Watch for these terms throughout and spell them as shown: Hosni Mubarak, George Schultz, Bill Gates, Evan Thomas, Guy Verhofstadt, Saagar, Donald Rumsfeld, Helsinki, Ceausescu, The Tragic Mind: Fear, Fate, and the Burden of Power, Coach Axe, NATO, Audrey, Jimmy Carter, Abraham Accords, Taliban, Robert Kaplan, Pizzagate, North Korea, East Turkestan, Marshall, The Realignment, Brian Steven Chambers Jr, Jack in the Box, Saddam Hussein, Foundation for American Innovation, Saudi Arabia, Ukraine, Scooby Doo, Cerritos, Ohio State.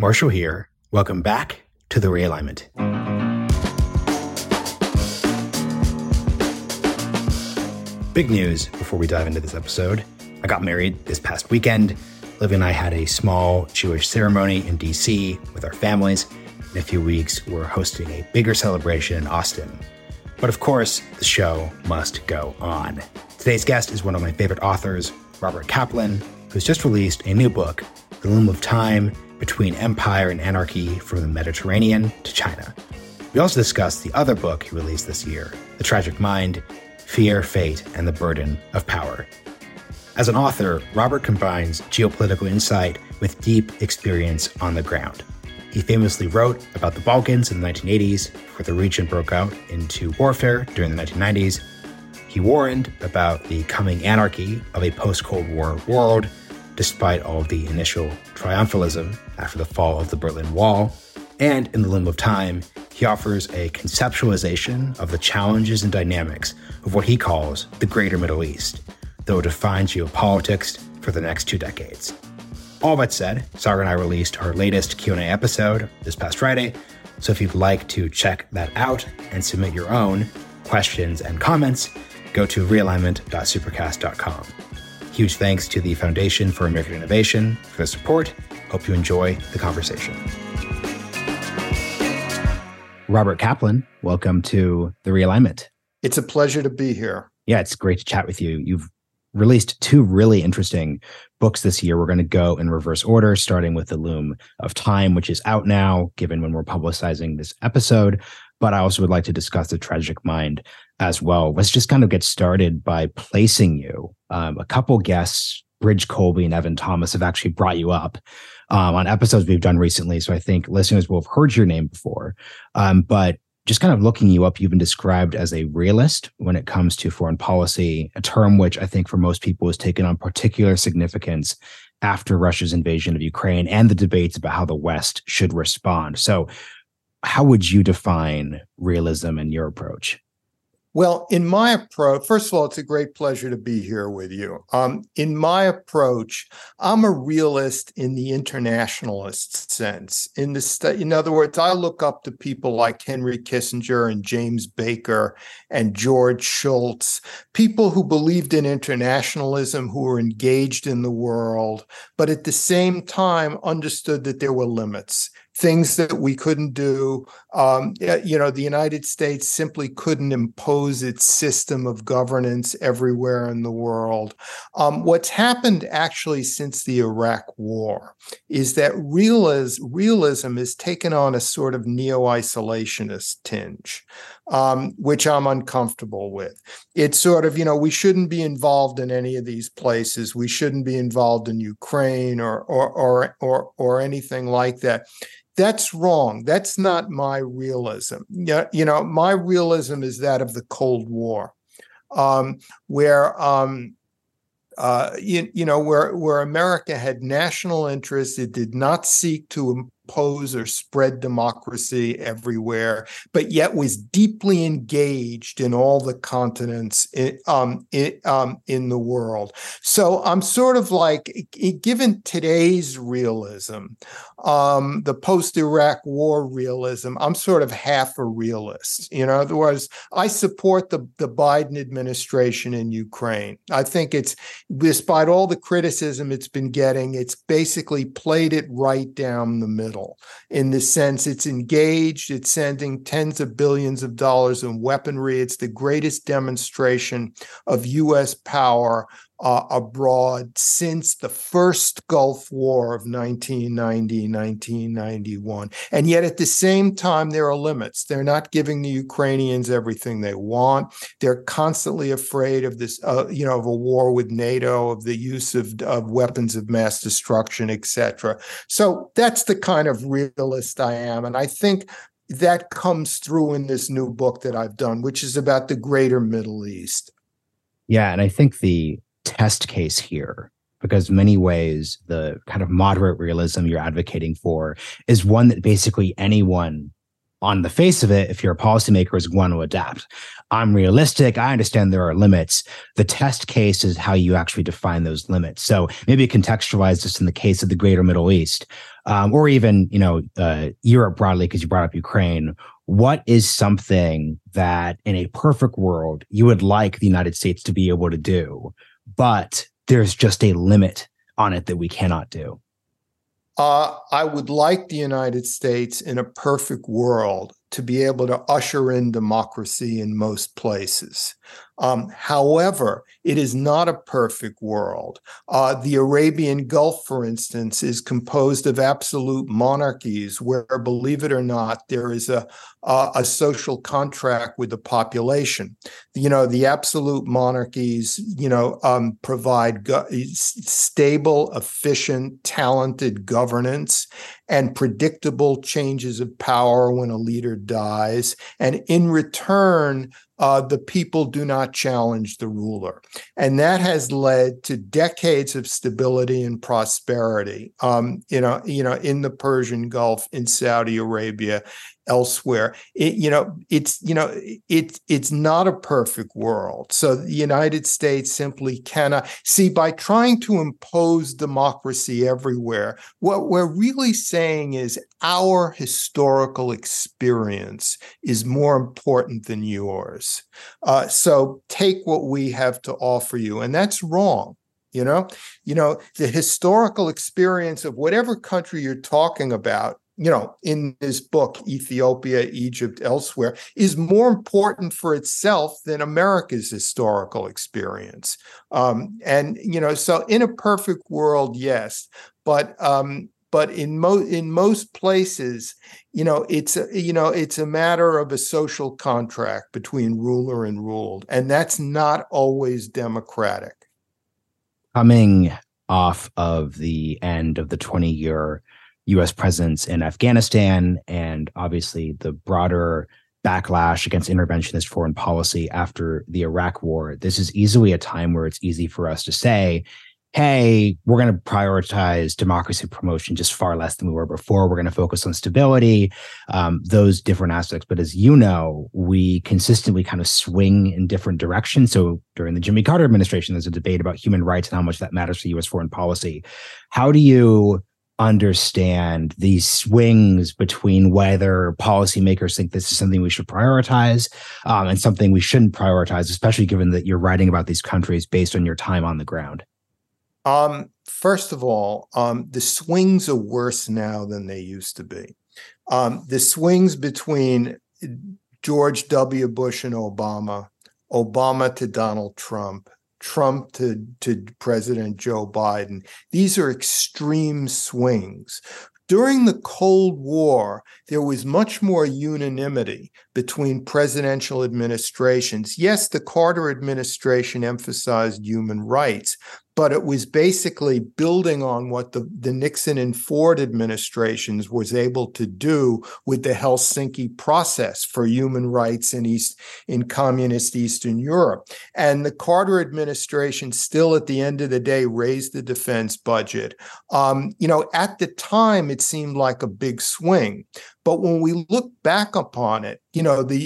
Marshall here. Welcome back to The Realignment. Big news before we dive into this episode. I got married this past weekend. Liv and I had a small Jewish ceremony in D.C. with our families. In a few weeks, we're hosting a bigger celebration in Austin. But of course, the show must go on. Today's guest is one of my favorite authors, Robert Kaplan, who's just released a new book, The Loom of Time: Between Empire and Anarchy, from the Mediterranean to China. We also discussed the other book he released this year, The Tragic Mind: Fear, Fate, and the Burden of Power. As an author, Robert combines geopolitical insight with deep experience on the ground. He famously wrote about the Balkans in the 1980s, where the region broke out into warfare during the 1990s. He warned about the coming anarchy of a post-Cold War world, despite all the initial triumphalism after the fall of the Berlin Wall. And in The Loom of Time, he offers a conceptualization of the challenges and dynamics of what he calls the Greater Middle East, though it defines geopolitics for the next 2 decades. All that said, Saagar and I released our latest Q&A episode this past Friday, so if you'd like to check that out and submit your own questions and comments, go to realignment.supercast.com. Huge thanks to the Foundation for American Innovation for their support. Hope you enjoy the conversation. Robert Kaplan, welcome to The Realignment. It's a pleasure to be here. Yeah, it's great to chat with you. You've released 2 really interesting books this year. We're going to go in reverse order, starting with The Loom of Time, which is out now, given when we're publicizing this episode. But I also would like to discuss The Tragic Mind as well. Let's just kind of get started by placing you. A couple guests, Bridge Colby and Evan Thomas, have actually brought you up on episodes we've done recently. So I think listeners will have heard your name before. But just kind of looking you up, you've been described as a realist when it comes to foreign policy, a term which I think for most people has taken on particular significance after Russia's invasion of Ukraine and the debates about how the West should respond. So how would you define realism in your approach? Well, in my approach, first of all, it's a great pleasure to be here with you. In my approach, I'm a realist in the internationalist sense. In other words, I look up to people like Henry Kissinger and James Baker and George Schultz, people who believed in internationalism, who were engaged in the world, but at the same time understood that there were limits. Things that we couldn't do. The United States simply couldn't impose its system of governance everywhere in the world. What's happened actually since the Iraq War is that realism has taken on a sort of neo-isolationist tinge, which I'm uncomfortable with. It's sort of, we shouldn't be involved in any of these places. We shouldn't be involved in Ukraine or anything like that. That's wrong. That's not my realism. My realism is that of the Cold War, where America had national interests. It did not seek to impose or spread democracy everywhere, but yet was deeply engaged in all the continents in the world. So I'm sort of like, given today's realism, the post-Iraq war realism, I'm sort of half a realist. In other words, I support the Biden administration in Ukraine. I think it's, despite all the criticism it's been getting, it's basically played it right down the middle. In the sense, it's engaged, it's sending tens of billions of dollars in weaponry. It's the greatest demonstration of U.S. power abroad since the first Gulf War of 1990, 1991. And yet at the same time, there are limits. They're not giving the Ukrainians everything they want. They're constantly afraid of this, of a war with NATO, of the use of weapons of mass destruction, etc. So that's the kind of realist I am. And I think that comes through in this new book that I've done, which is about the Greater Middle East. Yeah, and I think the test case here, because in many ways the kind of moderate realism you're advocating for is one that basically anyone on the face of it, if you're a policymaker, is going to adapt. I'm realistic. I understand there are limits. The test case is how you actually define those limits. So maybe contextualize this in the case of the Greater Middle East. or even, Europe broadly, because you brought up Ukraine, what is something that in a perfect world you would like the United States to be able to do, but there's just a limit on it that we cannot do? I would like the United States in a perfect world to be able to usher in democracy in most places. However, it is not a perfect world. The Arabian Gulf, for instance, is composed of absolute monarchies where, believe it or not, there is a social contract with the population. The absolute monarchies, provide stable, efficient, talented governance and predictable changes of power when a leader dies. And in return, the people do not challenge the ruler. And that has led to decades of stability and prosperity, in the Persian Gulf, in Saudi Arabia, elsewhere. It's not a perfect world. So the United States simply cannot see, by trying to impose democracy everywhere, what we're really saying is our historical experience is more important than yours. So take what we have to offer you, and that's wrong. The historical experience of whatever country you're talking about, in this book, Ethiopia, Egypt, elsewhere, is more important for itself than America's historical experience. So in a perfect world, yes, but in most places, it's a matter of a social contract between ruler and ruled, and that's not always democratic. Coming off of the end of the 20-year U.S. presence in Afghanistan, and obviously the broader backlash against interventionist foreign policy after the Iraq War, this is easily a time where it's easy for us to say, hey, we're going to prioritize democracy promotion just far less than we were before. We're going to focus on stability, those different aspects. But as you know, we consistently kind of swing in different directions. So during the Jimmy Carter administration, there's a debate about human rights and how much that matters to U.S. foreign policy. How do you understand these swings between whether policymakers think this is something we should prioritize and something we shouldn't prioritize, especially given that you're writing about these countries based on your time on the ground? First of all, the swings are worse now than they used to be. The swings between George W. Bush and Obama, Obama to Donald Trump, Trump to President Joe Biden, these are extreme swings. During the Cold War, there was much more unanimity between presidential administrations. Yes, the Carter administration emphasized human rights, but it was basically building on what the Nixon and Ford administrations was able to do with the Helsinki process for human rights in communist Eastern Europe. And the Carter administration still, at the end of the day, raised the defense budget. At the time, it seemed like a big swing. But when we look back upon it, the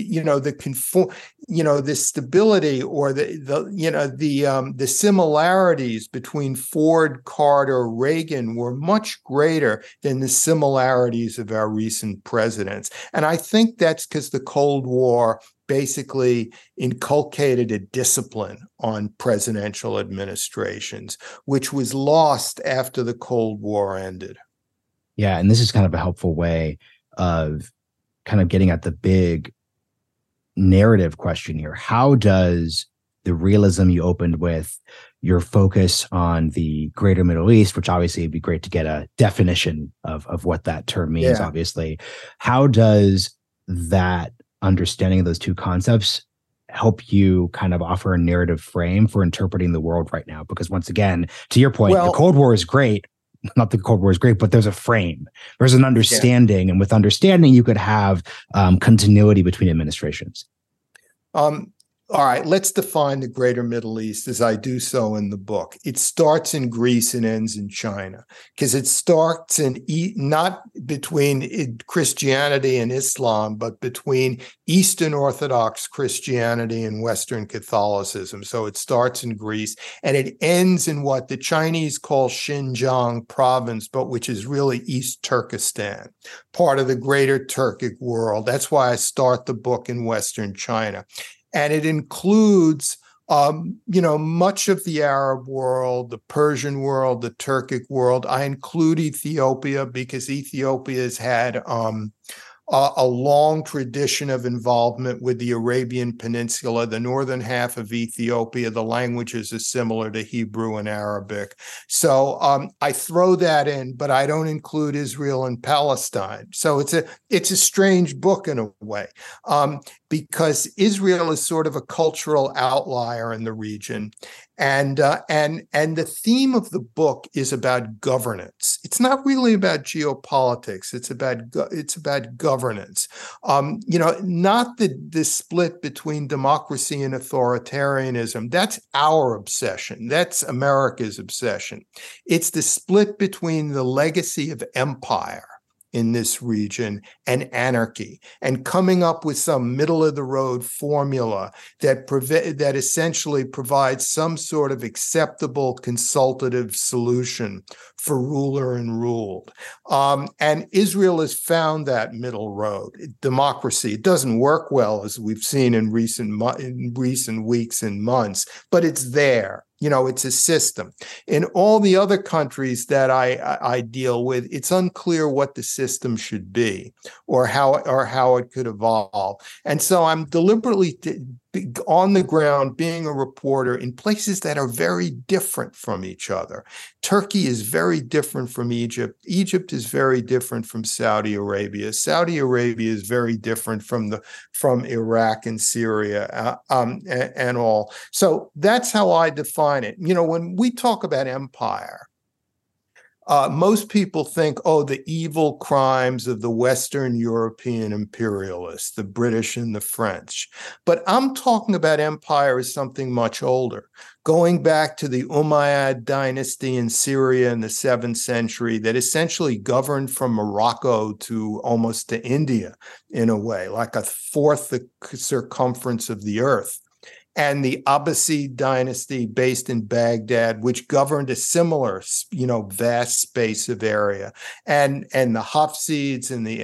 stability or the similarities between Ford, Carter, Reagan were much greater than the similarities of our recent presidents. And I think that's because the Cold War basically inculcated a discipline on presidential administrations, which was lost after the Cold War ended. Yeah, and this is kind of a helpful way of kind of getting at the big narrative question here. How does the realism you opened with, your focus on the Greater Middle East, which obviously it'd be great to get a definition of what that term means, obviously. How does that understanding of those two concepts help you kind of offer a narrative frame for interpreting the world right now? Because once again, to your point, the Cold War is great. Not the Cold War is great, but there's a frame. There's an understanding. Yeah. And with understanding, you could have continuity between administrations. All right, let's define the Greater Middle East as I do so in the book. It starts in Greece and ends in China, because it starts in not between Christianity and Islam, but between Eastern Orthodox Christianity and Western Catholicism. So it starts in Greece and it ends in what the Chinese call Xinjiang province, but which is really East Turkestan, part of the greater Turkic world. That's why I start the book in Western China. And it includes much of the Arab world, the Persian world, the Turkic world. I include Ethiopia because Ethiopia has had a long tradition of involvement with the Arabian Peninsula, the northern half of Ethiopia. The languages are similar to Hebrew and Arabic. So I throw that in, but I don't include Israel and Palestine. So it's a strange book in a way. Because Israel is sort of a cultural outlier in the region, and the theme of the book is about governance. It's not really about geopolitics. It's about governance. Not the split between democracy and authoritarianism. That's our obsession. That's America's obsession. It's the split between the legacy of empire in this region and anarchy, and coming up with some middle-of-the-road formula that essentially provides some sort of acceptable consultative solution for ruler and ruled. And Israel has found that middle road, democracy. It doesn't work well, as we've seen in recent weeks and months, but it's there. It's a system. In all the other countries that I deal with, it's unclear what the system should be or how it could evolve. And so I'm deliberately on the ground being a reporter in places that are very different from each other. Turkey is very different from Egypt. Egypt is very different from Saudi Arabia. Saudi Arabia is very different from Iraq and Syria and all. So that's how I define it. When we talk about empire, most people think, the evil crimes of the Western European imperialists, the British and the French. But I'm talking about empire as something much older, going back to the Umayyad dynasty in Syria in the 7th century that essentially governed from Morocco to almost to India in a way, like a fourth the circumference of the earth. And the Abbasid dynasty based in Baghdad, which governed a similar, vast space of area, and the Hafsids and the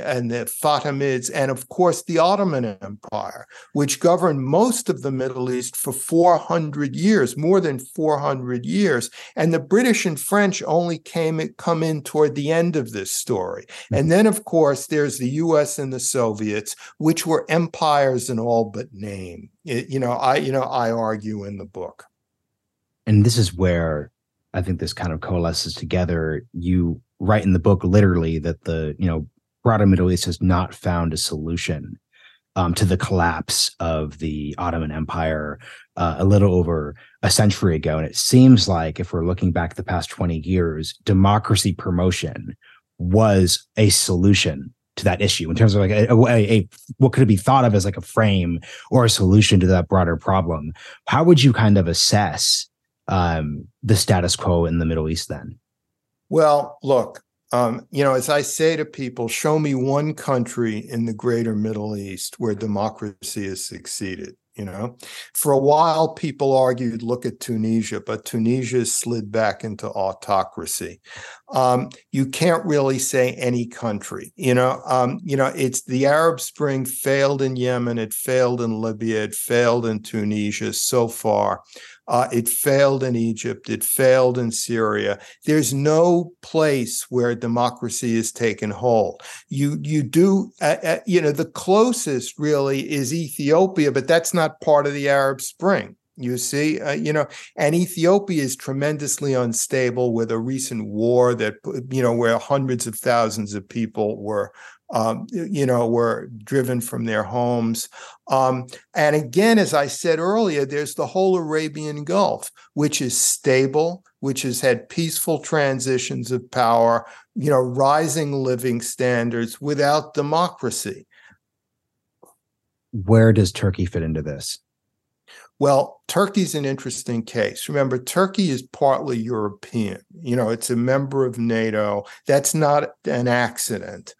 Fatimids, and of course the Ottoman Empire, which governed most of the Middle East for 400 years, more than 400 years. And the British and French only come in toward the end of this story. And then, of course, there's the U.S. and the Soviets, which were empires in all but name. I argue in the book. And this is where I think this kind of coalesces together. You write in the book literally that the broader Middle East has not found a solution to the collapse of the Ottoman Empire a little over a century ago. And it seems like if we're looking back the past 20 years, democracy promotion was a solution to that issue in terms of like a what could be thought of as like a frame or a solution to that broader problem. How would you kind of assess the status quo in the Middle East then? Well, look, as I say to people, show me one country in the greater Middle East where democracy has succeeded. For a while, people argued, look at Tunisia, but Tunisia slid back into autocracy. You can't really say any country. It's the Arab Spring failed in Yemen, it failed in Libya, it failed in Tunisia so far. It failed in Egypt. It failed in Syria. There's no place where democracy is taken hold. The closest really is Ethiopia, but that's not part of the Arab Spring. And Ethiopia is tremendously unstable with a recent war that, where hundreds of thousands of people were driven from their homes. And again, as I said earlier, there's the whole Arabian Gulf, which is stable, which has had peaceful transitions of power, rising living standards without democracy. Where does Turkey fit into this? Well, Turkey's an interesting case. Remember, Turkey is partly European. You know, it's a member of NATO. That's not an accident.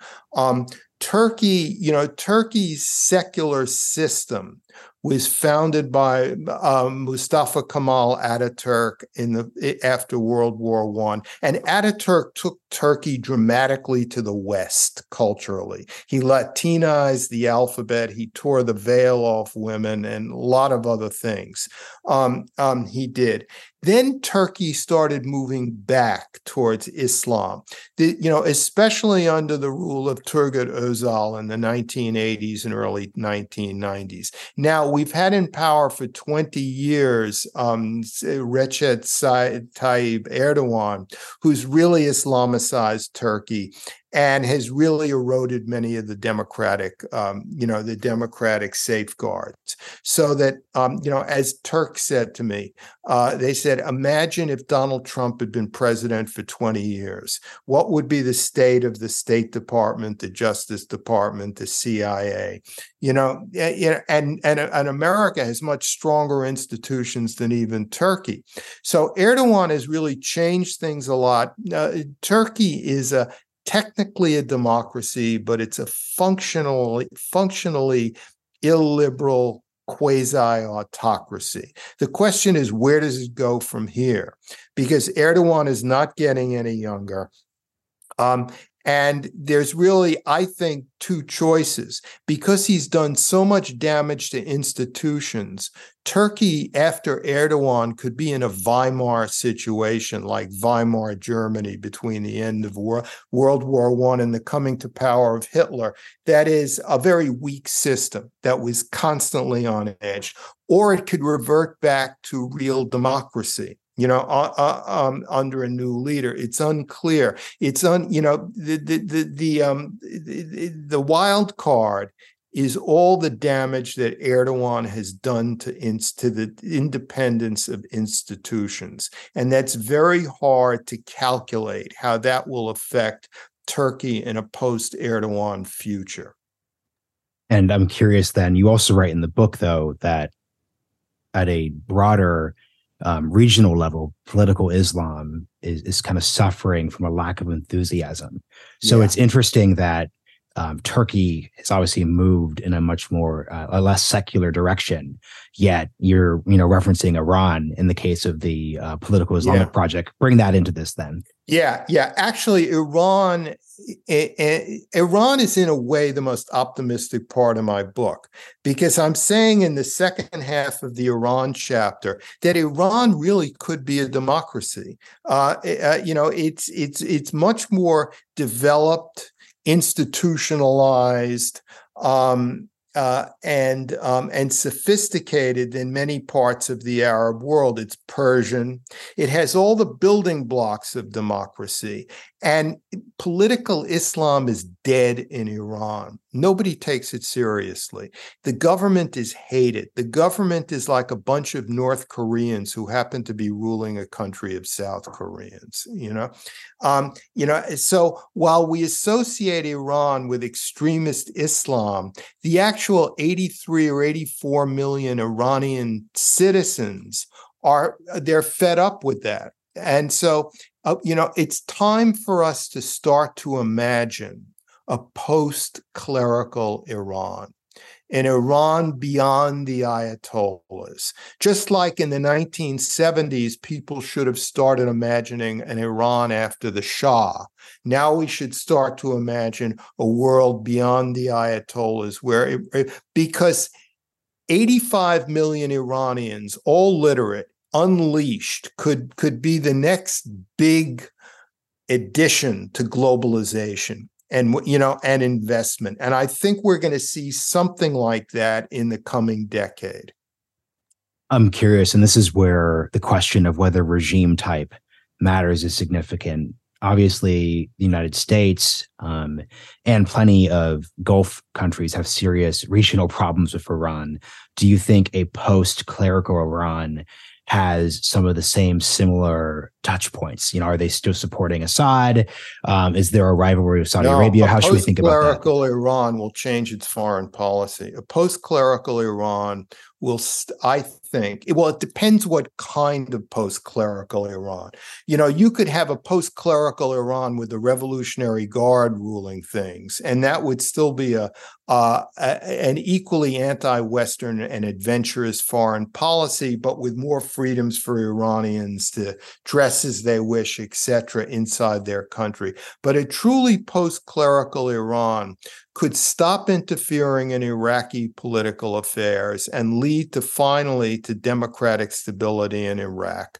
Turkey, you know, Turkey's secular system was founded by Mustafa Kemal Ataturk after World War I. And Ataturk took Turkey dramatically to the West culturally. He Latinized the alphabet. He tore the veil off women and a lot of other things he did. Then Turkey started moving back towards Islam, especially under the rule of Turgut Özal in the 1980s and early 1990s. Now, we've had in power for 20 years Recep Tayyip Erdogan, who's really Islamicized Turkey and has really eroded many of the democratic, the democratic safeguards. So that, as Turk said to me, they said, imagine if Donald Trump had been president for 20 years, what would be the state of the State Department, the Justice Department, the CIA? And America has much stronger institutions than even Turkey. So Erdogan has really changed things a lot. Turkey is technically a democracy, but it's a functionally illiberal quasi-autocracy. The question is, where does it go from here? Because Erdogan is not getting any younger. And there's really, I think, two choices. Because he's done so much damage to institutions, Turkey, after Erdogan, could be in a Weimar situation like Weimar Germany between the end of World War I and the coming to power of Hitler. That is a very weak system that was constantly on edge. Or it could revert back to real democracy. Under a new leader. It's unclear. The wild card is all the damage that Erdogan has done to the independence of institutions, and that's very hard to calculate how that will affect Turkey in a post-Erdogan future. And I'm curious. Then you also write in the book, though, that at a broader regional level, political Islam is kind of suffering from a lack of enthusiasm. So It's interesting that Turkey has obviously moved in a much more a less secular direction. Yet you're referencing Iran in the case of the political Islamic project. Bring that into this then. Yeah. Actually, Iran is in a way the most optimistic part of my book, because I'm saying in the second half of the Iran chapter that Iran really could be a democracy. It's much more developed, institutionalized, and sophisticated in many parts of the Arab world. It's Persian. It has all the building blocks of democracy. And political Islam is dead in Iran. Nobody takes it seriously. The government is hated. The government is like a bunch of North Koreans who happen to be ruling a country of South Koreans. So while we associate Iran with extremist Islam, the actual 83 or 84 million Iranian citizens they're fed up with that. And so, it's time for us to start to imagine a post-clerical Iran, an Iran beyond the Ayatollahs. Just like in the 1970s, people should have started imagining an Iran after the Shah. Now we should start to imagine a world beyond the Ayatollahs, because 85 million Iranians, all literate, unleashed, could be the next big addition to globalization. And investment. And I think we're going to see something like that in the coming decade. I'm curious, and this is where the question of whether regime type matters is significant. Obviously, the United States and plenty of Gulf countries have serious regional problems with Iran. Do you think a post-clerical Iran has some of the same similar touch points? Are they still supporting Assad? Is there a rivalry with Saudi Arabia? How should we think about that? A post-clerical Iran will change its foreign policy. A post-clerical Iran will, I think, well, it depends what kind of post-clerical Iran. You know, you could have a post-clerical Iran with the Revolutionary Guard ruling things, and that would still be an equally anti-Western and adventurous foreign policy, but with more freedoms for Iranians to dress as they wish, etc., inside their country. But a truly post-clerical Iran could stop interfering in Iraqi political affairs and lead to finally to democratic stability in Iraq.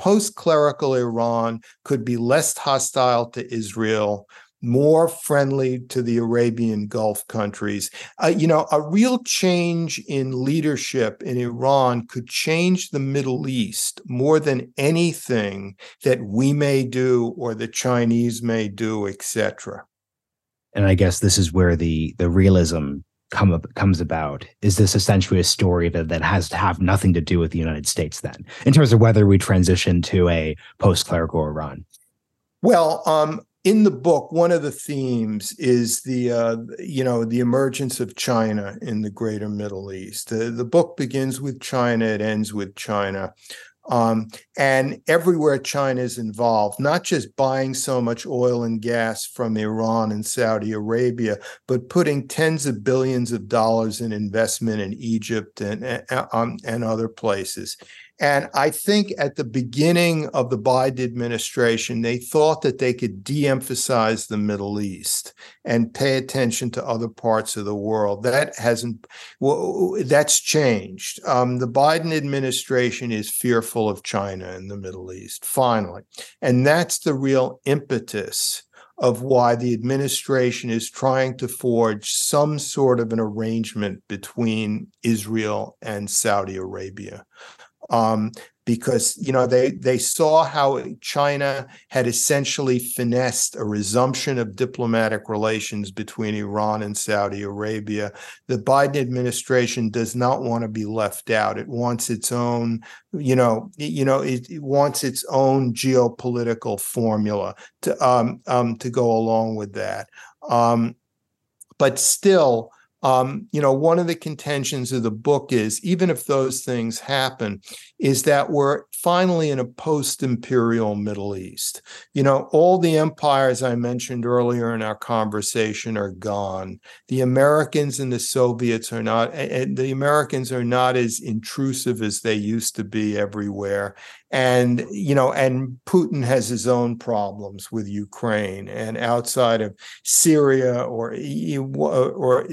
Post-clerical Iran could be less hostile to Israel, more friendly to the Arabian Gulf countries. You know, a real change in leadership in Iran could change the Middle East more than anything that we may do or the Chinese may do, etc. And I guess this is where the realism comes about. Is this essentially a story that has to have nothing to do with the United States then, in terms of whether we transition to a post-clerical Iran? Well, in the book, one of the themes is the emergence of China in the Greater Middle East. The book begins with China, it ends with China. And everywhere China is involved, not just buying so much oil and gas from Iran and Saudi Arabia, but putting tens of billions of dollars in investment in Egypt and other places. And I think at the beginning of the Biden administration, they thought that they could de-emphasize the Middle East and pay attention to other parts of the world. That's changed. The Biden administration is fearful of China and the Middle East, finally. And that's the real impetus of why the administration is trying to forge some sort of an arrangement between Israel and Saudi Arabia. Because, you know, they saw how China had essentially finessed a resumption of diplomatic relations between Iran and Saudi Arabia. The Biden administration does not want to be left out. It wants its own, it wants its own geopolitical formula to go along with that. But still, one of the contentions of the book is, even if those things happen, is that we're finally in a post-imperial Middle East. You know, all the empires I mentioned earlier in our conversation are gone. The Americans and the Soviets are not, and the Americans are not as intrusive as they used to be everywhere. And, you know, and Putin has his own problems with Ukraine, and outside of Syria or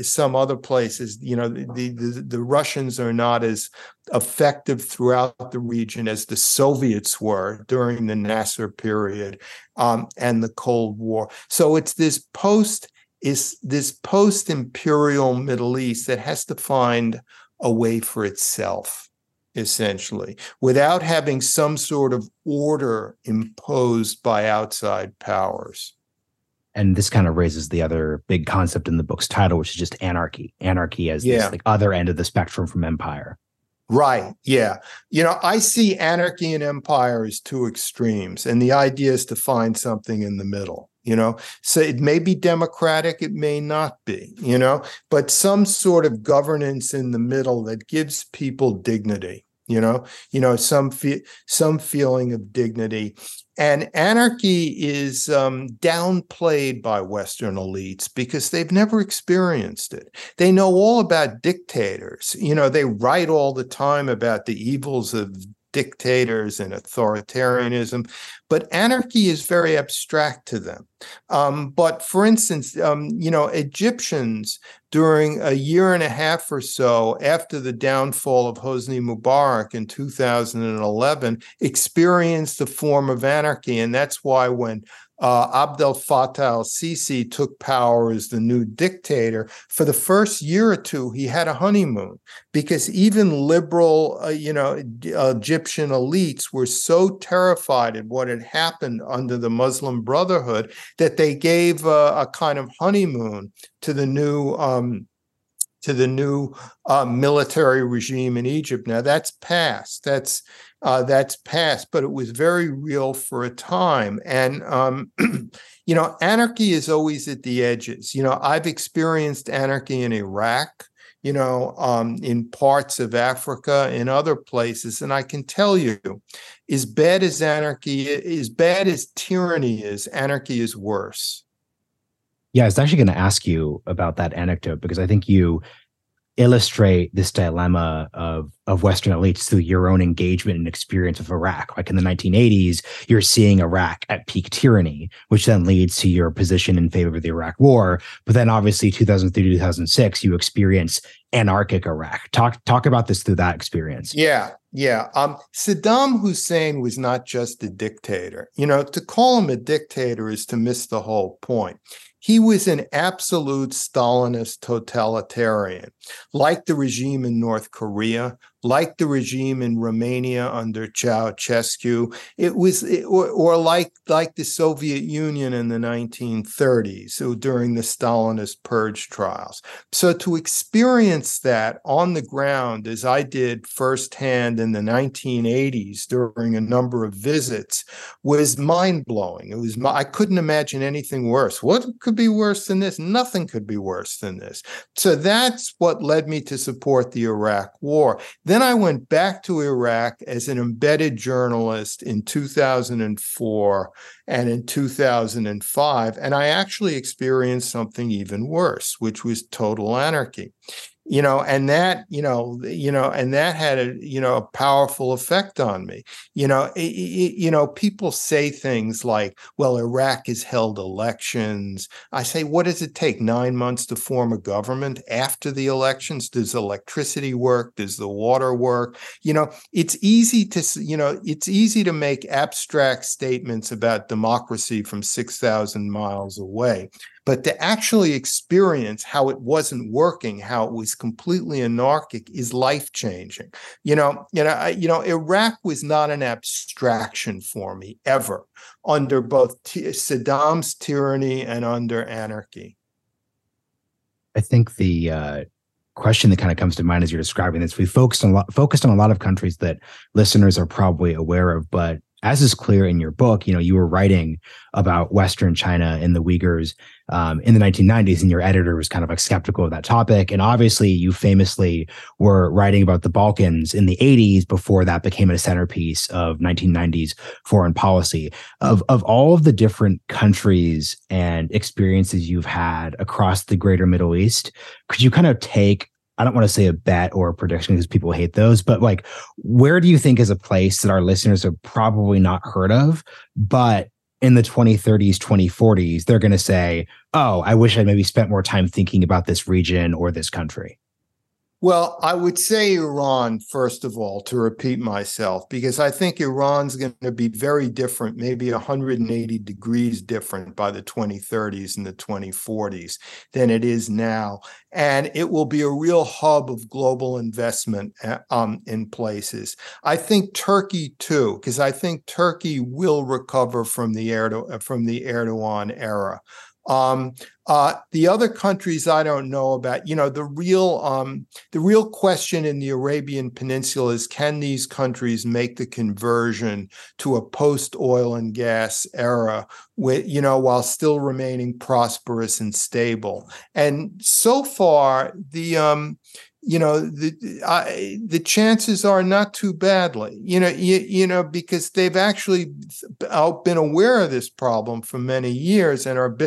some other places, you know, the Russians are not as effective throughout the region as the Soviets were during the Nasser period and the Cold War. So it's this post-imperial Middle East that has to find a way for itself, essentially, without having some sort of order imposed by outside powers. And this kind of raises the other big concept in the book's title, which is just anarchy. Anarchy as this other end of the spectrum from empire. Right. Yeah. You know, I see anarchy and empire as two extremes, and the idea is to find something in the middle. You know, so it may be democratic, it may not be, you know, but some sort of governance in the middle that gives people dignity, some feeling of dignity. And anarchy is downplayed by Western elites because they've never experienced it. They know all about dictators. You know, they write all the time about the evils of dictators and authoritarianism, but anarchy is very abstract to them. But for instance, Egyptians during a year and a half or so after the downfall of Hosni Mubarak in 2011 experienced a form of anarchy, and that's why when Abdel Fattah al-Sisi took power as the new dictator, for the first year or two, he had a honeymoon, because even liberal, Egyptian elites were so terrified at what had happened under the Muslim Brotherhood that they gave a kind of honeymoon to the new military regime in Egypt. Now that's past. That's past, but it was very real for a time. And, anarchy is always at the edges. You know, I've experienced anarchy in Iraq. you know, in parts of Africa and other places. And I can tell you, as bad as anarchy, as bad as tyranny is, anarchy is worse. Yeah, I was actually going to ask you about that anecdote, because I think you illustrate this dilemma of Western elites through your own engagement and experience of Iraq. Like in the 1980s, you're seeing Iraq at peak tyranny, which then leads to your position in favor of the Iraq War. But then obviously 2003 to 2006, you experience anarchic Iraq. Talk about this through that experience. Yeah. Saddam Hussein was not just a dictator. You know, to call him a dictator is to miss the whole point. He was an absolute Stalinist totalitarian, like the regime in North Korea, like the regime in Romania under Ceausescu. It was, or like the Soviet Union in the 1930s during the Stalinist purge trials. So to experience that on the ground, as I did firsthand in the 1980s during a number of visits, was mind-blowing. It was, I couldn't imagine anything worse. What could be worse than this? Nothing could be worse than this. So that's what led me to support the Iraq War. Then I went back to Iraq as an embedded journalist in 2004 and in 2005, and I actually experienced something even worse, which was total anarchy. You know, and that, and that had a powerful effect on me. People say things like, well, Iraq has held elections. I say, what does it take? 9 months to form a government after the elections? Does electricity work? Does the water work? You know, it's easy to make abstract statements about democracy from 6,000 miles away. But to actually experience how it wasn't working, how it was completely anarchic, is life-changing. Iraq was not an abstraction for me ever, under both Saddam's tyranny and under anarchy. I think the question that kind of comes to mind as you're describing this, we focused on a lot of countries that listeners are probably aware of, but as is clear in your book, you know, you were writing about Western China and the Uyghurs in the 1990s, and your editor was kind of like skeptical of that topic. And obviously, you famously were writing about the Balkans in the 80s before that became a centerpiece of 1990s foreign policy. Of all of the different countries and experiences you've had across the Greater Middle East, could you kind of take, I don't want to say a bet or a prediction because people hate those, but like, where do you think is a place that our listeners have probably not heard of, but in the 2030s, 2040s, they're going to say, oh, I wish I maybe spent more time thinking about this region or this country? Well, I would say Iran, first of all, to repeat myself, because I think Iran's going to be very different, maybe 180 degrees different by the 2030s and the 2040s than it is now. And it will be a real hub of global investment in places. I think Turkey, too, because I think Turkey will recover from the Erdogan era. The other countries I don't know about. You know, the real question in the Arabian Peninsula is, can these countries make the conversion to a post-oil and gas era with, you know, while still remaining prosperous and stable? And so far, the chances are not too badly, because they've actually been aware of this problem for many years and are,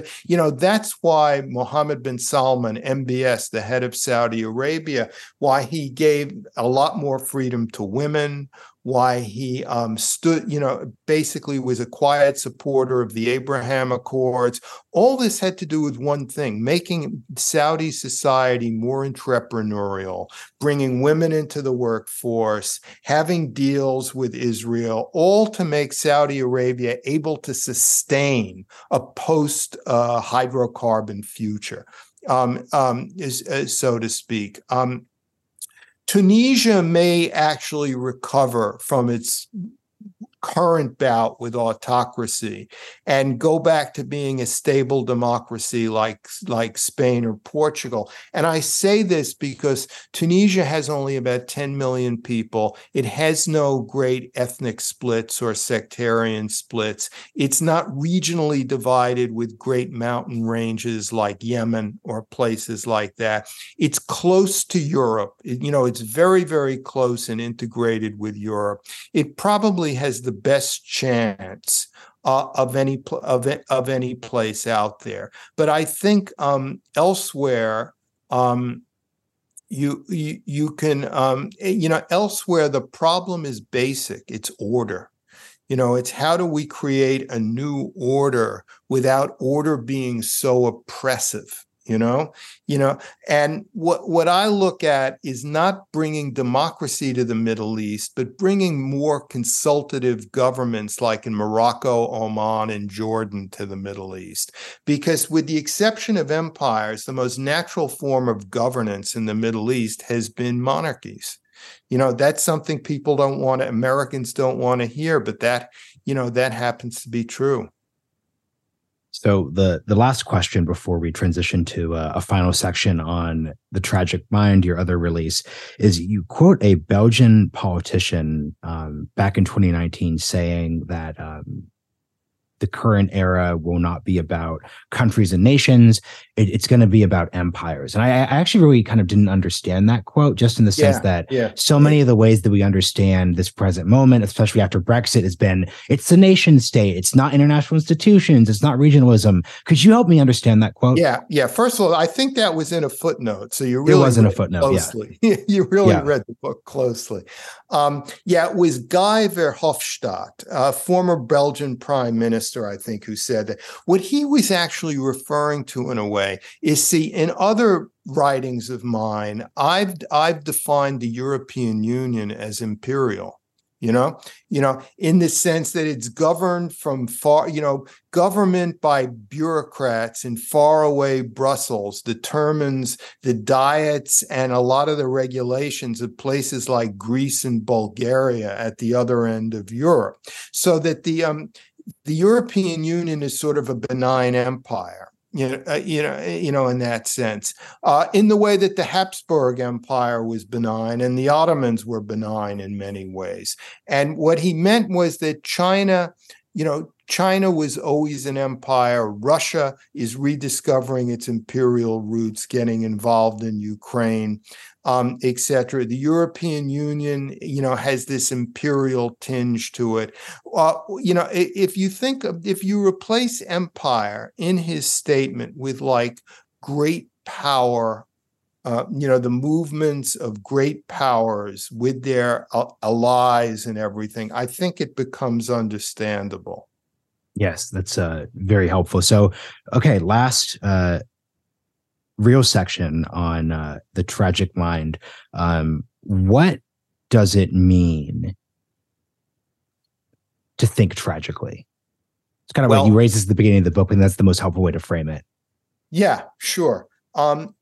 that's why Mohammed bin Salman, MBS, the head of Saudi Arabia, why he gave a lot more freedom to women, why he basically was a quiet supporter of the Abraham Accords. All this had to do with one thing: making Saudi society more entrepreneurial, bringing women into the workforce, having deals with Israel, all to make Saudi Arabia able to sustain a post-hydrocarbon future, so to speak. Tunisia may actually recover from its current bout with autocracy and go back to being a stable democracy like Spain or Portugal. And I say this because Tunisia has only about 10 million people. It has no great ethnic splits or sectarian splits. It's not regionally divided with great mountain ranges like Yemen or places like that. It's close to Europe. It's very, very close and integrated with Europe. It probably has the best chance of any place out there. But I think elsewhere, you can elsewhere the problem is basic. It's order. It's how do we create a new order without order being so oppressive. And what I look at is not bringing democracy to the Middle East, but bringing more consultative governments like in Morocco, Oman, and Jordan to the Middle East. Because with the exception of empires, the most natural form of governance in the Middle East has been monarchies. That's something people don't want to, Americans don't want to hear, but that happens to be true. So the last question before we transition to a final section on The Tragic Mind, your other release, is you quote a Belgian politician back in 2019 saying that the current era will not be about countries and nations. It's going to be about empires. And I actually really kind of didn't understand that quote, just in the sense so many of the ways that we understand this present moment, especially after Brexit, has been, it's the nation state. It's not international institutions. It's not regionalism. Could you help me understand that quote? Yeah. First of all, I think that was in a footnote. So you really wasn't a footnote. Yeah. You really read the book closely. It was Guy Verhofstadt, former Belgian prime minister, I think, who said that. What he was actually referring to in a way is, in other writings of mine, I've defined the European Union as imperial, in the sense that it's governed from far, government by bureaucrats in faraway Brussels determines the diets and a lot of the regulations of places like Greece and Bulgaria at the other end of Europe. So that the European Union is sort of a benign empire, in that sense, in the way that the Habsburg Empire was benign and the Ottomans were benign in many ways. And what he meant was that China was always an empire. Russia is rediscovering its imperial roots, getting involved in Ukraine, etc. The European Union, has this imperial tinge to it. If you replace empire in his statement with like great power, the movements of great powers with their allies and everything, I think it becomes understandable. Yes, that's very helpful. So, okay, last real section on The Tragic Mind. What does it mean to think tragically? It's kind of what you raised this at the beginning of the book, and that's the most helpful way to frame it. Yeah, sure.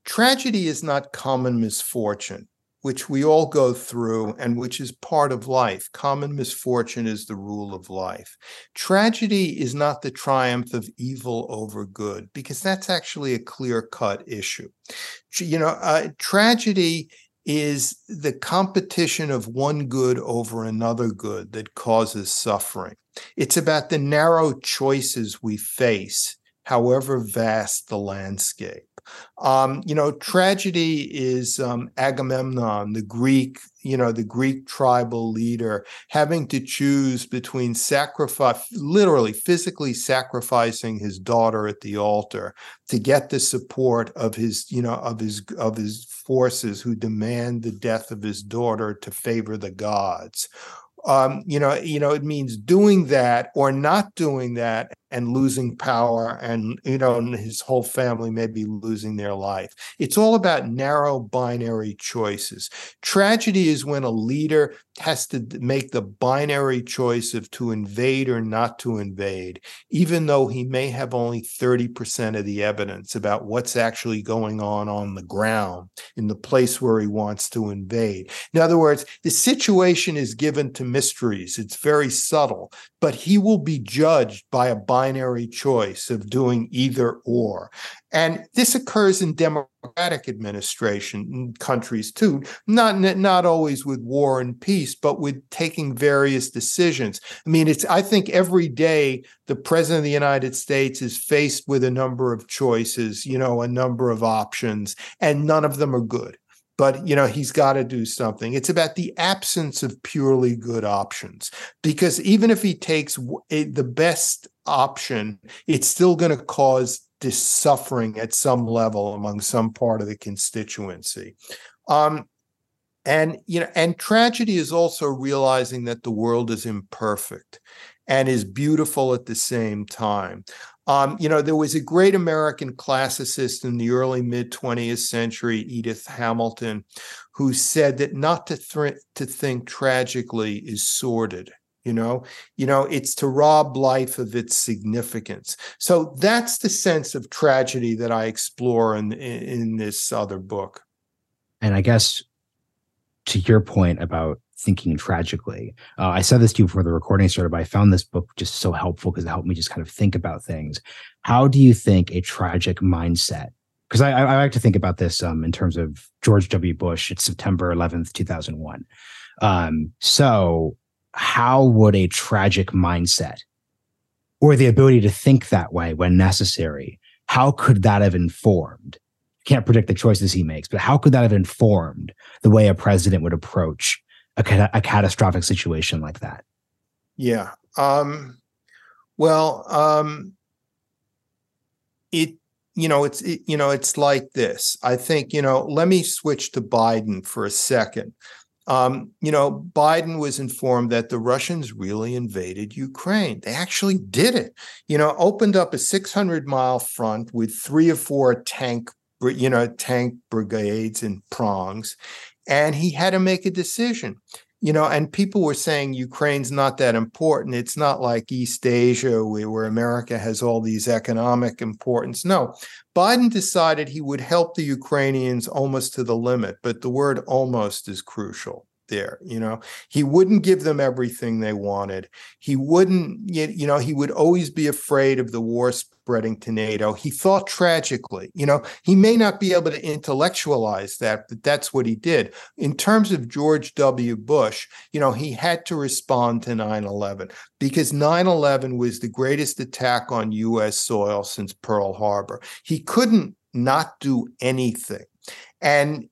Tragedy is not common misfortune, which we all go through and which is part of life. Common misfortune is the rule of life. Tragedy is not the triumph of evil over good, because that's actually a clear-cut issue. Tragedy is the competition of one good over another good that causes suffering. It's about the narrow choices we face, however vast the landscape. Tragedy is Agamemnon, the Greek tribal leader, having to choose between literally physically sacrificing his daughter at the altar to get the support of his forces who demand the death of his daughter to favor the gods. It means doing that or not doing that and losing power, and, you know, and his whole family may be losing their life. It's all about narrow binary choices. Tragedy is when a leader has to make the binary choice of to invade or not to invade, even though he may have only 30% of the evidence about what's actually going on the ground in the place where he wants to invade. In other words, the situation is given to mysteries. It's very subtle, but he will be judged by a binary choice of doing either or. And this occurs in democratic administration countries too, not always with war and peace, but with taking various decisions. I mean, I think every day the president of the United States is faced with a number of choices, you know, a number of options, and none of them are good. But, you know, he's got to do something. It's about the absence of purely good options, because even if he takes the best option, it's still going to cause this suffering at some level among some part of the constituency. And tragedy is also realizing that the world is imperfect and is beautiful at the same time. There was a great American classicist in the early mid-20th century, Edith Hamilton, who said that not to think tragically is sordid. It's to rob life of its significance. So that's the sense of tragedy that I explore in this other book. And I guess to your point about thinking tragically, I said this to you before the recording started, but I found this book just so helpful because it helped me just kind of think about things. How do you think a tragic mindset? Because I like to think about this in terms of George W. Bush. It's September 11th, 2001. So how would a tragic mindset, or the ability to think that way when necessary, how could that have informed? Can't predict the choices he makes, but how could that have informed the way a president would approach a catastrophic situation like that? Yeah. It's like this. I think, let me switch to Biden for a second. Biden was informed that the Russians really invaded Ukraine. They actually did it, opened up a 600-mile front with 3 or 4 tank brigades and prongs, and he had to make a decision. And people were saying Ukraine's not that important. It's not like East Asia where America has all these economic importance. No, Biden decided he would help the Ukrainians almost to the limit, but the word almost is crucial there. He wouldn't give them everything they wanted. He wouldn't, he would always be afraid of the war spreading to NATO. He thought tragically, he may not be able to intellectualize that, but that's what he did. In terms of George W. Bush, he had to respond to 9/11 because 9/11 was the greatest attack on U.S. soil since Pearl Harbor. He couldn't not do anything. And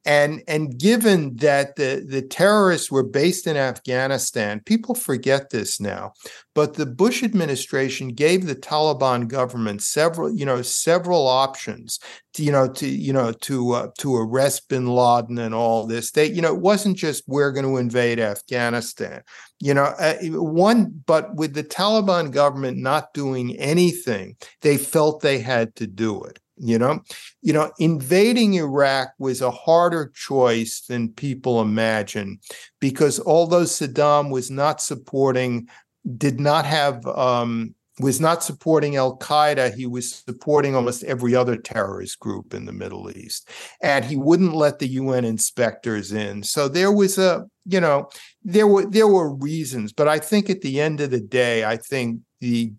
given that the terrorists were based in Afghanistan, people forget this now, but the Bush administration gave the Taliban government several options, to arrest bin Laden and all this. They, it wasn't just we're going to invade Afghanistan, but with the Taliban government not doing anything, they felt they had to do it. Invading Iraq was a harder choice than people imagine, because although Saddam was not supporting al-Qaeda, he was supporting almost every other terrorist group in the Middle East, and he wouldn't let the UN inspectors in. So there was there were reasons, but I think at the end of the day, I think the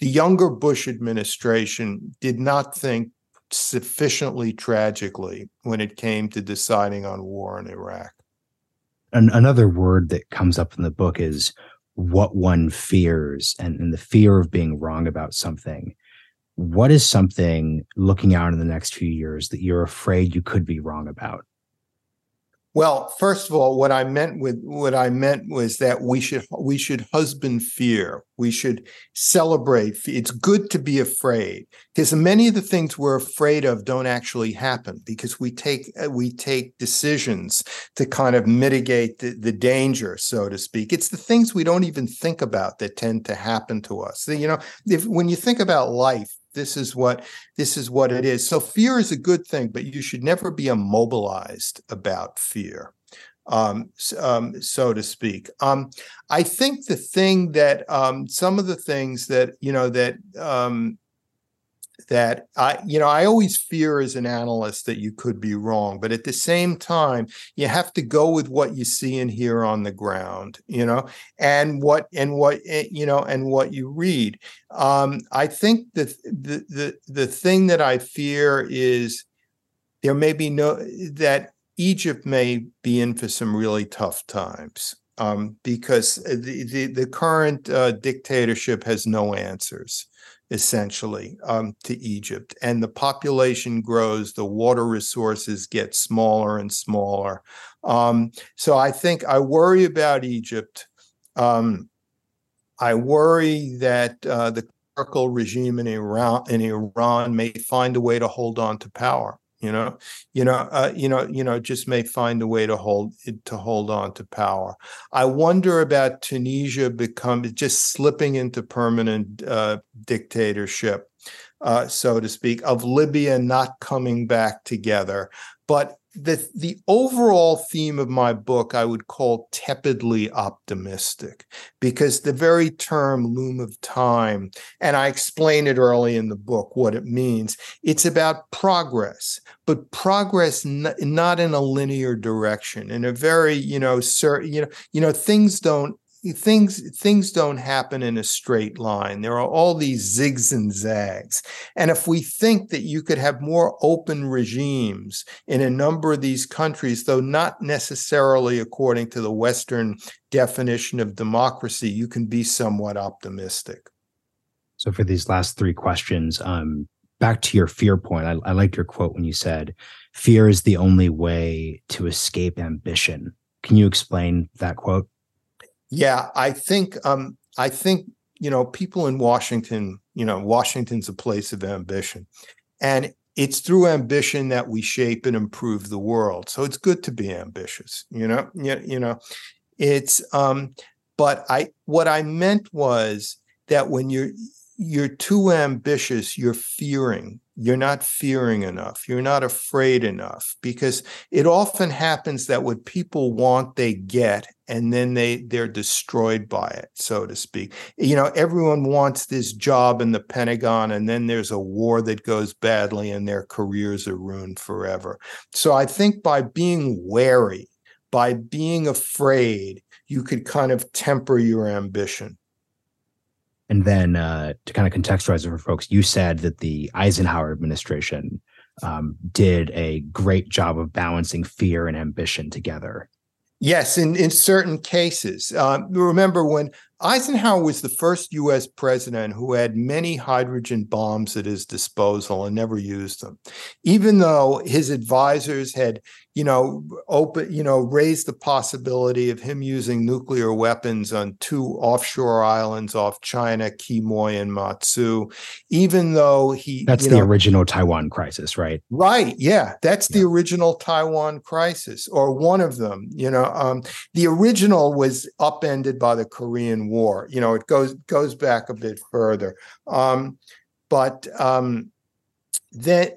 younger Bush administration did not think sufficiently tragically when it came to deciding on war in Iraq. And another word that comes up in the book is what one fears, and the fear of being wrong about something. What is something looking out in the next few years that you're afraid you could be wrong about? Well, first of all, what I meant was that we should husband fear. We should celebrate. It's good to be afraid, because many of the things we're afraid of don't actually happen, because we take decisions to kind of mitigate the danger, so to speak. It's the things we don't even think about that tend to happen to us. You know, when you think about life, this is what it is. So fear is a good thing, but you should never be immobilized about fear, so to speak. I think the thing that some of the things that I always fear as an analyst that you could be wrong, but at the same time, you have to go with what you see and hear on the ground, and what you read. I think that the thing that I fear is that Egypt may be in for some really tough times, because the current dictatorship has no answers, essentially, to Egypt. And the population grows, the water resources get smaller and smaller. So I think I worry about Egypt. I worry that the clerical regime in Iran may find a way to hold on to power. Just may find a way to hold on to power. I wonder about Tunisia just slipping into permanent dictatorship, so to speak, of Libya not coming back together. But the overall theme of my book, I would call tepidly optimistic, because the very term loom of time, and I explain it early in the book what it means, it's about progress, but progress not in a linear direction, in a very, things don't happen in a straight line. There are all these zigs and zags. And if we think that you could have more open regimes in a number of these countries, though not necessarily according to the Western definition of democracy, you can be somewhat optimistic. So for these last three questions, back to your fear point, I liked your quote when you said, "Fear is the only way to escape ambition." Can you explain that quote? Yeah, I think people in Washington, Washington's a place of ambition, and it's through ambition that we shape and improve the world. So it's good to be ambitious, but what I meant was that when you're too ambitious, you're fearing. You're not fearing enough. You're not afraid enough, because it often happens that what people want, they get, and then they're destroyed by it, so to speak. Everyone wants this job in the Pentagon, and then there's a war that goes badly, and their careers are ruined forever. So I think by being wary, by being afraid, you could kind of temper your ambition. And then to kind of contextualize it for folks, you said that the Eisenhower administration did a great job of balancing fear and ambition together. Yes, in certain cases. Remember, when Eisenhower was the first U.S. president who had many hydrogen bombs at his disposal and never used them, even though his advisors had, raised the possibility of him using nuclear weapons on two offshore islands off China, Kimoy and Matsu, even though that's the original Taiwan crisis, right? Right. Yeah. That's the original Taiwan crisis, or one of them, the original was upended by the Korean War. It goes back a bit further.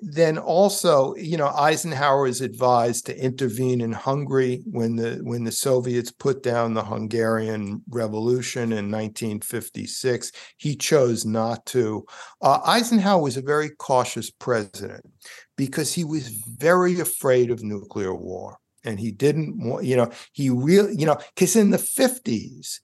Then also, Eisenhower is advised to intervene in Hungary when the Soviets put down the Hungarian Revolution in 1956. He chose not to. Eisenhower was a very cautious president, because he was very afraid of nuclear war, and he didn't want. Because in the 50s.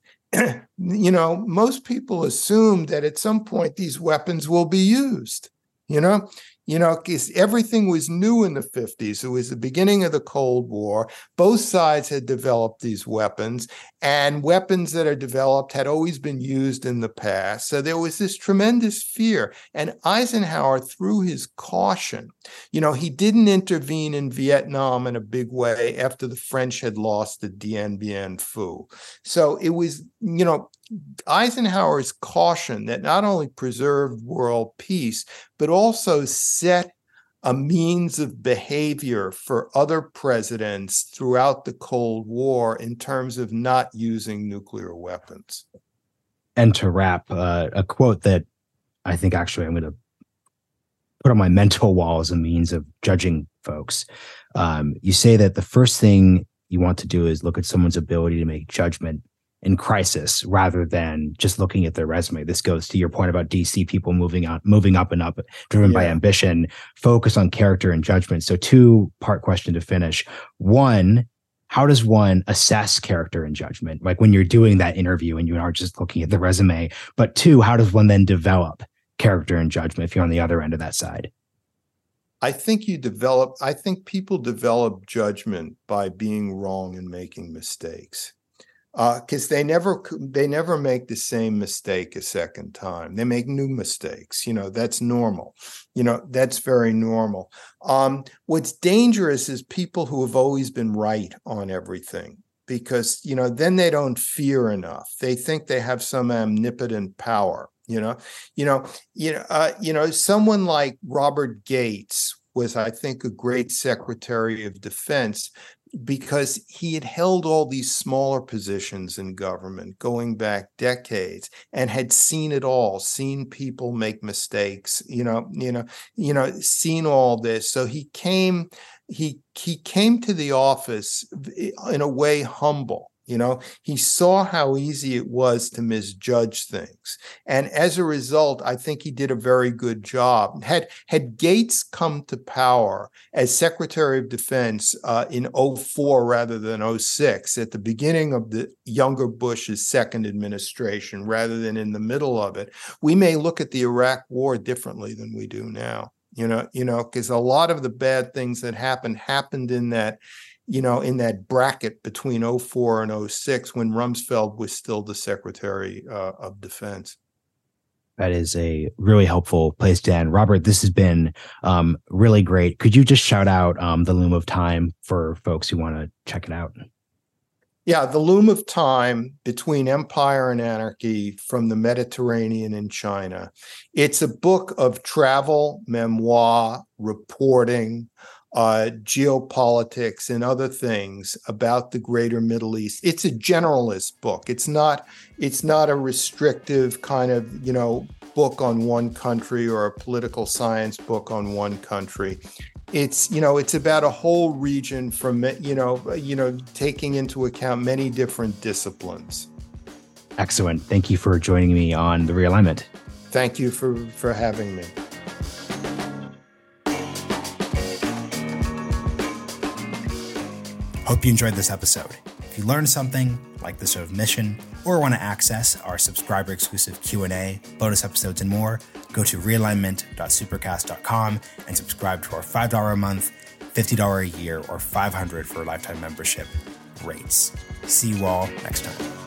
Most people assume that at some point these weapons will be used. Because everything was new in the 50s. It was the beginning of the Cold War. Both sides had developed these weapons, and weapons that are developed had always been used in the past. So there was this tremendous fear. And Eisenhower, through his caution, you know, he didn't intervene in Vietnam in a big way after the French had lost the Dien Bien Phu. So it was, you know, Eisenhower's caution that not only preserved world peace, but also set a means of behavior for other presidents throughout the Cold War in terms of not using nuclear weapons. And to wrap, a quote that I think actually I'm going to put on my mental wall as a means of judging folks. You say that the first thing you want to do is look at someone's ability to make judgment in crisis rather than just looking at their resume. This goes to your point about D.C. people moving up and up, driven by ambition, focus on character and judgment. So two-part question to finish. One, how does one assess character and judgment? Like when you're doing that interview and you are just looking at the resume. But two, how does one then develop character and judgment if you're on the other end of that side? I think people develop judgment by being wrong and making mistakes. Because they never make the same mistake a second time. They make new mistakes. You know, that's normal. You know, that's very normal. What's dangerous is people who have always been right on everything, because, you know, then they don't fear enough. They think they have some omnipotent power. You know, someone like Robert Gates was, I think, a great Secretary of Defense, because he had held all these smaller positions in government going back decades and had seen it all, seen people make mistakes, seen all this. So he came to the office in a way humble. You know, he saw how easy it was to misjudge things. And as a result, I think he did a very good job. Had Gates come to power as Secretary of Defense in 2004 rather than 2006, at the beginning of the younger Bush's second administration rather than in the middle of it, we may look at the Iraq War differently than we do now. You know, because a lot of the bad things that happened in that, you know, in that bracket between 2004 and 2006 when Rumsfeld was still the Secretary of Defense. That is a really helpful place to end. Robert, this has been really great. Could you just shout out The Loom of Time for folks who want to check it out? Yeah, The Loom of Time: Between Empire and Anarchy, from the Mediterranean and China. It's a book of travel, memoir, reporting, geopolitics and other things about the Greater Middle East. It's a generalist book. It's not a restrictive kind of, you know, book on one country or a political science book on one country. It's, you know, it's about a whole region from, you know, taking into account many different disciplines. Excellent. Thank you for joining me on The Realignment. Thank you for having me. Hope you enjoyed this episode. If you learned something, like this sort of mission, or want to access our subscriber-exclusive Q&A, bonus episodes, and more, go to realignment.supercast.com and subscribe to our $5 a month, $50 a year, or $500 for a lifetime membership rates. See you all next time.